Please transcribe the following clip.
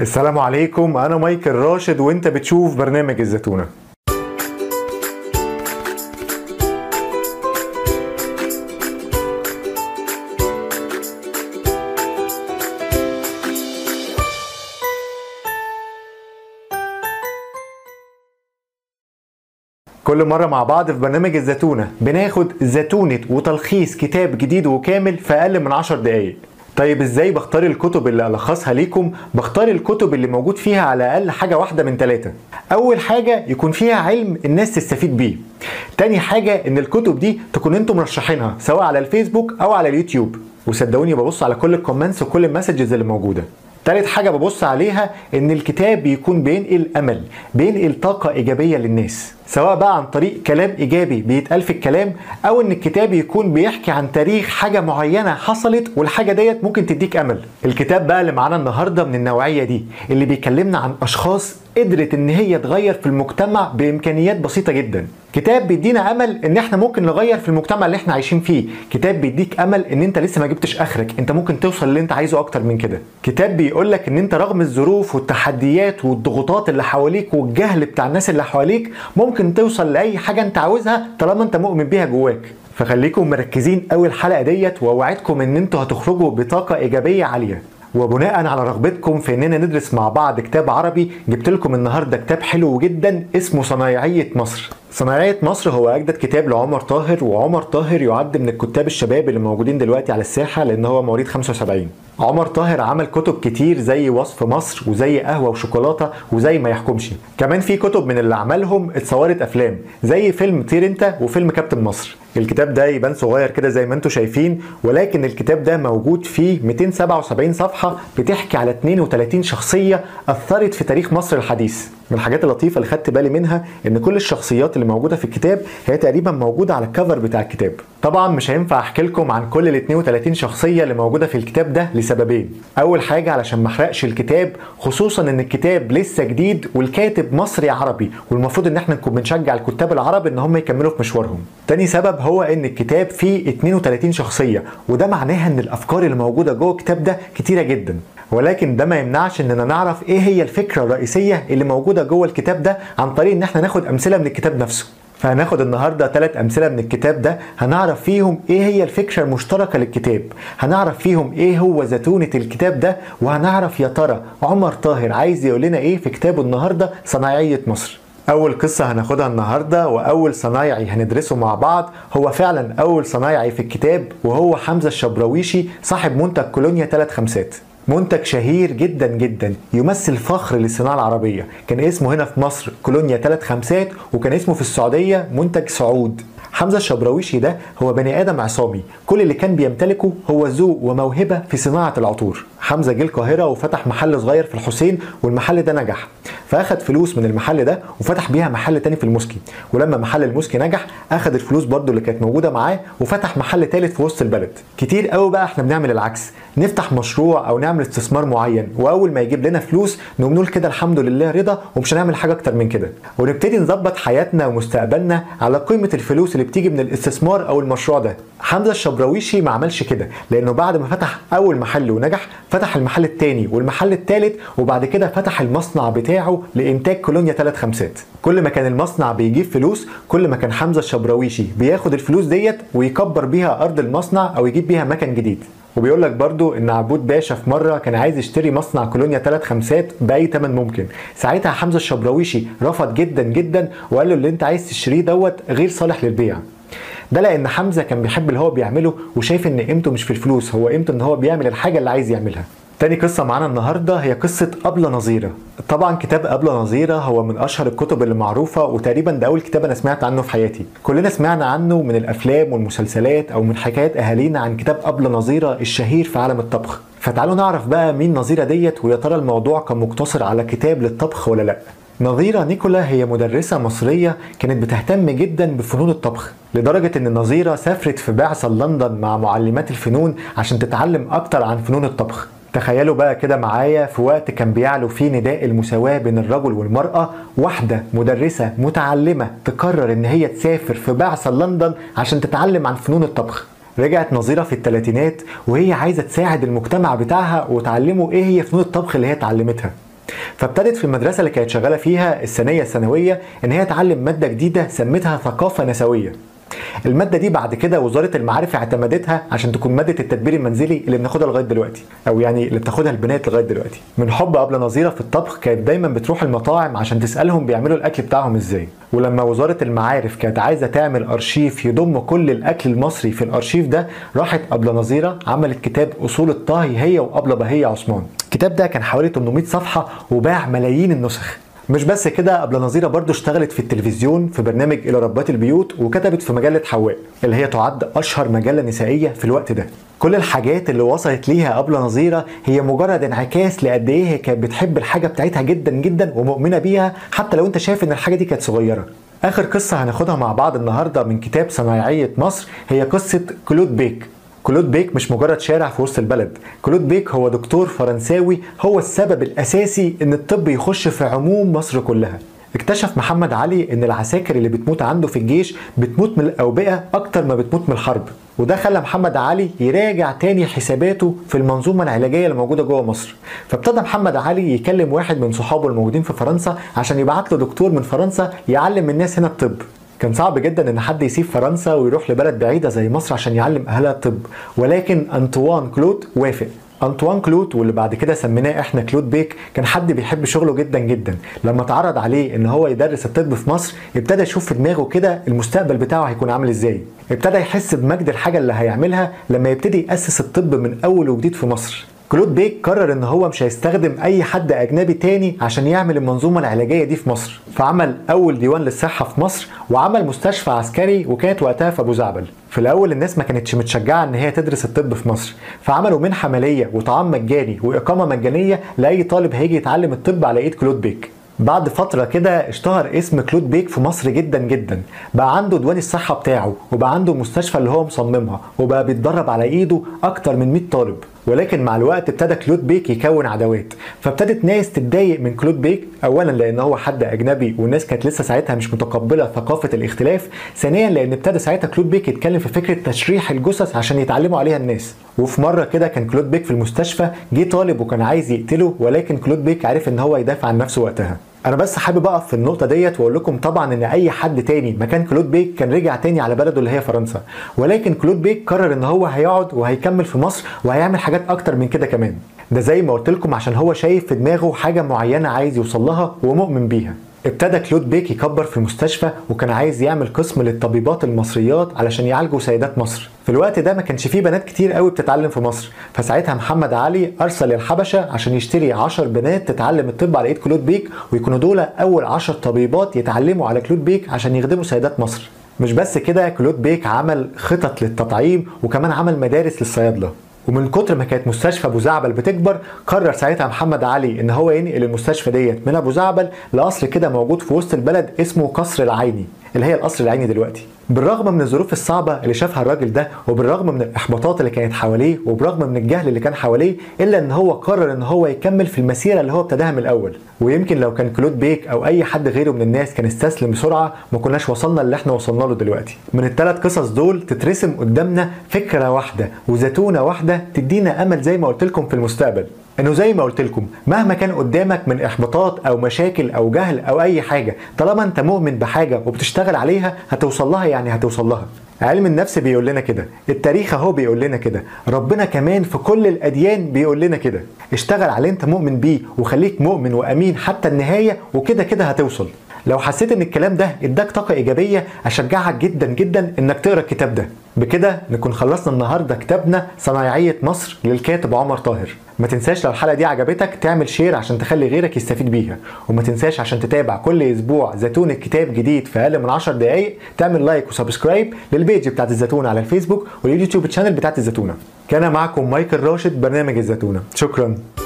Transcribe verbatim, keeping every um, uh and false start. السلام عليكم، انا مايكل راشد وانت بتشوف برنامج الزتونة. كل مرة مع بعض في برنامج الزتونة بناخد زتونة وتلخيص كتاب جديد وكامل في اقل من عشر دقايق. طيب ازاي بختار الكتب اللي الخصها ليكم؟ بختار الكتب اللي موجود فيها على الاقل حاجه واحده من ثلاثه. اول حاجه يكون فيها علم الناس تستفيد بيه. تاني حاجه ان الكتب دي تكون انتم مرشحينها سواء على الفيسبوك او على اليوتيوب، وصدقوني ببص على كل الكومنتس وكل المسجز اللي موجوده. تالت حاجه ببص عليها ان الكتاب بيكون بينقل امل، بينقل طاقه ايجابيه للناس، سواء بقى عن طريق كلام ايجابي بيتقال في الكلام، او ان الكتاب يكون بيحكي عن تاريخ حاجه معينه حصلت والحاجه ديت ممكن تديك امل. الكتاب بقى اللي معانا النهارده من النوعيه دي، اللي بيكلمنا عن اشخاص قدرت ان هي تغير في المجتمع بامكانيات بسيطه جدا. كتاب بيدينا امل ان احنا ممكن نغير في المجتمع اللي احنا عايشين فيه. كتاب بيديك امل ان انت لسه ما جبتش اخرك، انت ممكن توصل اللي انت عايزه اكتر من كده. كتاب بيقولك ان انت رغم الظروف والتحديات والضغوطات اللي حواليك والجهل بتاع الناس اللي حواليك ممكن توصل لاي حاجه انت عاوزها طالما انت مؤمن بيها جواك. فخليكم مركزين قوي الحلقه ديت، واوعدكم ان انتوا هتخرجوا بطاقه ايجابيه عاليه. وبناء على رغبتكم في اننا ندرس مع بعض كتاب عربي، جبت لكم النهارده كتاب حلو جدا اسمه صنايعية مصر. صنايعية مصر هو اجدد كتاب لعمر طاهر، وعمر طاهر يعد من الكتاب الشباب اللي موجودين دلوقتي على الساحه لان هو مواليد خمسة وسبعين. عمر طاهر عمل كتب كتير زي وصف مصر وزي قهوه وشوكولاته وزي ما يحكمش. كمان في كتب من اللي عملهم اتصورت افلام زي فيلم تير انت وفيلم كابتن مصر. الكتاب ده يبان صغير كده زي ما انتم شايفين، ولكن الكتاب ده موجود فيه مئتين وسبعة وسبعين صفحه بتحكي على اثنين وثلاثين شخصيه اثرت في تاريخ مصر الحديث. من الحاجات اللطيفه اللي خدت بالي منها ان كل الشخصيات اللي موجوده في الكتاب هي تقريبا موجوده على الكفر بتاع الكتاب. طبعا مش هينفع احكي لكم عن كل ال اثنين وثلاثين شخصيه اللي موجوده في الكتاب ده لسببين. اول حاجه علشان ما احرقش الكتاب، خصوصا ان الكتاب لسه جديد والكاتب مصري عربي، والمفروض ان احنا نكون بنشجع الكتاب العرب ان هم يكملوا في مشوارهم. تاني سبب هو ان الكتاب فيه اثنين وثلاثين شخصيه، وده معناها ان الافكار اللي موجوده جوه الكتاب ده كتيره جدا، ولكن ده ما يمنعش اننا نعرف ايه هي الفكره الرئيسيه اللي موجوده جوه الكتاب ده عن طريق ان احنا ناخد امثله من الكتاب نفسه. فهناخد النهارده ثلاث امثله من الكتاب ده، هنعرف فيهم ايه هي الفكره المشتركه للكتاب، هنعرف فيهم ايه هو زتونه الكتاب ده، وهنعرف يا ترى عمر طاهر عايز يقول لنا ايه في كتابه النهارده صنايعية مصر. اول قصه هناخدها النهارده واول صنايعي هندرسه مع بعض هو فعلا اول صنايعي في الكتاب، وهو حمزة الشبراويشي صاحب منتج كولونيا ثلاث خمسات. منتج شهير جدا جدا يمثل فخر للصناعه العربيه، كان اسمه هنا في مصر كولونيا ثلاث خمسات، وكان اسمه في السعوديه منتج سعود. حمزة الشبراويشي ده هو بني ادم عصامي، كل اللي كان بيمتلكه هو ذوق وموهبه في صناعه العطور. حمزة جه القاهره وفتح محل صغير في الحسين، والمحل ده نجح، فاخد فلوس من المحل ده وفتح بيها محل تاني في الموسكي، ولما محل الموسكي نجح اخد الفلوس برضو اللي كانت موجوده معاه وفتح محل تالت في وسط البلد. كتير قوي بقى احنا بنعمل العكس، نفتح مشروع او نعمل استثمار معين واول ما يجيب لنا فلوس نقوم نقول كده الحمد لله رضا ومش هنعمل حاجه اكتر من كده، ونبتدي نظبط حياتنا ومستقبلنا على قيمه الفلوس اللي بتيجي من الاستثمار او المشروع ده. حمزة الشبراويشي ما عملش كده، لانه بعد ما فتح اول محل ونجح فتح المحل الثاني والمحل الثالث، وبعد كده فتح المصنع بتاعه لإنتاج كولونيا ثلاث خمسات. كل ما كان المصنع بيجيب فلوس كل ما كان حمزة الشبراويشي بياخد الفلوس ديت ويكبر بيها أرض المصنع أو يجيب بيها مكان جديد. وبيقول لك برضو ان عبود باشا في مره كان عايز يشتري مصنع كولونيا ثلاث خمسات باي ثمن ممكن، ساعتها حمزة الشبراويشي رفض جدا جدا وقال له اللي انت عايز تشتريه دوت غير صالح للبيع. ده لان حمزة كان بيحب اللي هو بيعمله وشايف ان قيمته مش في الفلوس، هو قيمته ان هو بيعمل الحاجه اللي عايز يعملها. تاني قصة معانا النهاردة هي قصة أبلة نظيرة. طبعا كتاب أبلة نظيرة هو من أشهر الكتب اللي معروفة، وتقريبا ده أول كتاب أنا سمعت عنه في حياتي. كلنا سمعنا عنه من الأفلام والمسلسلات أو من حكايات أهالينا عن كتاب أبلة نظيرة الشهير في عالم الطبخ. فتعالوا نعرف بقى مين نظيرة ديت، ويا ترى الموضوع كان مقتصر على كتاب للطبخ ولا لأ. نظيره نيكولا هي مدرسة مصرية كانت بتهتم جدا بفنون الطبخ، لدرجة ان نظيرة سافرت في بعثة لندن مع معلمات الفنون عشان تتعلم أكتر عن فنون الطبخ. تخيلوا بقى كده معايا في وقت كان بيعلو فيه نداء المساواة بين الرجل والمرأة، واحدة مدرسة متعلمة تقرر ان هي تسافر في بعثة لندن عشان تتعلم عن فنون الطبخ. رجعت نظيره في الثلاثينات وهي عايزه تساعد المجتمع بتاعها وتعلمه ايه هي فنون الطبخ اللي هي اتعلمتها، فابتدت في المدرسه اللي كانت شغاله فيها الثانيه الثانويه ان هي تعلم ماده جديده سمتها ثقافه نسويه. الماده دي بعد كده وزاره المعارف اعتمدتها عشان تكون ماده التدبير المنزلي اللي بناخدها لغايه دلوقتي، او يعني اللي بتاخدها البنات لغايه دلوقتي. من حب قبل نظيره في الطبخ كانت دايما بتروح المطاعم عشان تسالهم بيعملوا الاكل بتاعهم ازاي، ولما وزاره المعارف كانت عايزه تعمل ارشيف يضم كل الاكل المصري في الارشيف ده، راحت قبل نظيره عملت كتاب اصول الطهي هي وقبل بهيه عثمان. الكتاب ده كان حوالي ثمانمائة صفحه وباع ملايين النسخ. مش بس كده، قبل نظيره برضو اشتغلت في التلفزيون في برنامج الى ربات البيوت، وكتبت في مجله حواء اللي هي تعد اشهر مجله نسائيه في الوقت ده. كل الحاجات اللي وصلت ليها قبل نظيره هي مجرد انعكاس لقد ايه هي كانت بتحب الحاجه بتاعتها جدا جدا ومؤمنه بيها، حتى لو انت شايف ان الحاجه دي كانت صغيره. اخر قصه هناخدها مع بعض النهارده من كتاب صنايعية مصر هي قصه كلوت بك. كلوت بيك مش مجرد شارع في وسط البلد، كلوت بيك هو دكتور فرنساوي هو السبب الأساسي إن الطب يخش في عموم مصر كلها. اكتشف محمد علي إن العساكر اللي بتموت عنده في الجيش بتموت من الأوبئة أكتر ما بتموت من الحرب، وده خلى محمد علي يراجع تاني حساباته في المنظومة العلاجية اللي موجودة جوه مصر. فابتدى محمد علي يكلم واحد من صحابه الموجودين في فرنسا عشان يبعت له دكتور من فرنسا يعلم الناس هنا الطب. كان صعب جدا ان حد يسيب فرنسا ويروح لبلد بعيده زي مصر عشان يعلم اهلها الطب، ولكن انطوان كلود وافق. انطوان كلود واللي بعد كده سميناه احنا كلوت بيك كان حد بيحب شغله جدا جدا. لما اتعرض عليه ان هو يدرس الطب في مصر ابتدى يشوف في دماغه كده المستقبل بتاعه هيكون عامل ازاي، ابتدى يحس بمجد الحاجه اللي هيعملها لما يبتدي ياسس الطب من اول وجديد في مصر. كلوت بيك قرر ان هو مش هيستخدم اي حد اجنبي تاني عشان يعمل المنظومه العلاجيه دي في مصر، فعمل اول ديوان للصحه في مصر وعمل مستشفى عسكري وكانت وقتها في ابو زعبل. في الاول الناس ما كانتش متشجعه ان هي تدرس الطب في مصر، فعملوا منحه ماليه وطعام مجاني واقامه مجانيه لاي طالب هيجي يتعلم الطب على ايد كلوت بيك. بعد فترة كده اشتهر اسم كلوت بيك في مصر جدا جدا، بقى عنده ديوان الصحة بتاعه وبقى عنده المستشفى اللي هو مصممها وبقى بيتدرب على ايده اكتر من مائة طالب. ولكن مع الوقت ابتدى كلوت بيك يكون عداوات، فابتدت ناس تتضايق من كلوت بيك، اولا لان هو حد اجنبي والناس كانت لسه ساعتها مش متقبلة ثقافة الاختلاف، ثانيا لان ابتدى ساعتها كلوت بيك يتكلم في فكرة تشريح الجثث عشان يتعلموا عليها الناس. وفي مرة كده كان كلوت بيك في المستشفى جه طالب وكان عايز يقتله، ولكن كلوت بيك عرف ان هو يدافع عن نفسه وقتها. انا بس حابب اقف في النقطه ديت واقول لكم طبعا ان اي حد تاني مكان كلوت بيك كان رجع تاني على بلده اللي هي فرنسا، ولكن كلوت بيك قرر ان هو هيقعد وهيكمل في مصر وهيعمل حاجات اكتر من كده كمان. ده زي ما قلت لكم عشان هو شايف في دماغه حاجه معينه عايز يوصل لها ومؤمن بيها. ابتدى كلوت بيك يكبر في المستشفى وكان عايز يعمل قسم للطبيبات المصريات علشان يعالجوا سيدات مصر. في الوقت ده ما كانش فيه بنات كتير قوي بتتعلم في مصر، فساعتها محمد علي ارسل الحبشه عشان يشتري عشر بنات تتعلم الطب على ايد كلوت بيك، ويكونوا دول اول عشر طبيبات يتعلموا على كلوت بيك عشان يخدموا سيدات مصر. مش بس كده، كلوت بيك عمل خطط للتطعيم وكمان عمل مدارس للصيادله. ومن كتر ما كانت مستشفى ابو زعبل بتكبر قرر ساعتها محمد علي ان هو ينقل المستشفى ديت من ابو زعبل لقصر كده موجود في وسط البلد اسمه قصر العيني اللي هي القصر العيني دلوقتي. بالرغم من الظروف الصعبه اللي شافها الراجل ده وبالرغم من الاحباطات اللي كانت حواليه وبرغم من الجهل اللي كان حواليه، الا ان هو قرر ان هو يكمل في المسيره اللي هو ابتداها من الاول. ويمكن لو كان كلوت بيك او اي حد غيره من الناس كان استسلم بسرعه ما كناش وصلنا اللي احنا وصلنا له دلوقتي. من الثلاث قصص دول تترسم قدامنا فكره واحده وزتونه واحده تدينا امل زي ما قلت لكم في المستقبل، انه زي ما قلت لكم مهما كان قدامك من احباطات او مشاكل او جهل او اي حاجه، طالما انت مؤمن بحاجه وبتشتغل عليها هتوصل لها، يعني هتوصل لها. علم النفس بيقول لنا كده، التاريخ اهو بيقول لنا كده، ربنا كمان في كل الاديان بيقول لنا كده. اشتغل على اللي انت مؤمن بيه وخليك مؤمن وامين حتى النهايه، وكده كده هتوصل. لو حسيت ان الكلام ده اداك طاقه ايجابيه اشجعك جدا جدا انك تقرا الكتاب ده. بكده نكون خلصنا النهارده كتابنا صنايعية مصر للكاتب عمر طاهر. ما تنساش لو الحلقه دي عجبتك تعمل شير عشان تخلي غيرك يستفيد بيها، وما تنساش عشان تتابع كل اسبوع زتون الكتاب جديد في اقل من عشر دقائق تعمل لايك وسبسكرايب للبيج بتاعت الزتونه على الفيسبوك واليوتيوب تشانل بتاعت الزتونه. كان معكم مايكل راشد برنامج الزتونه، شكرا.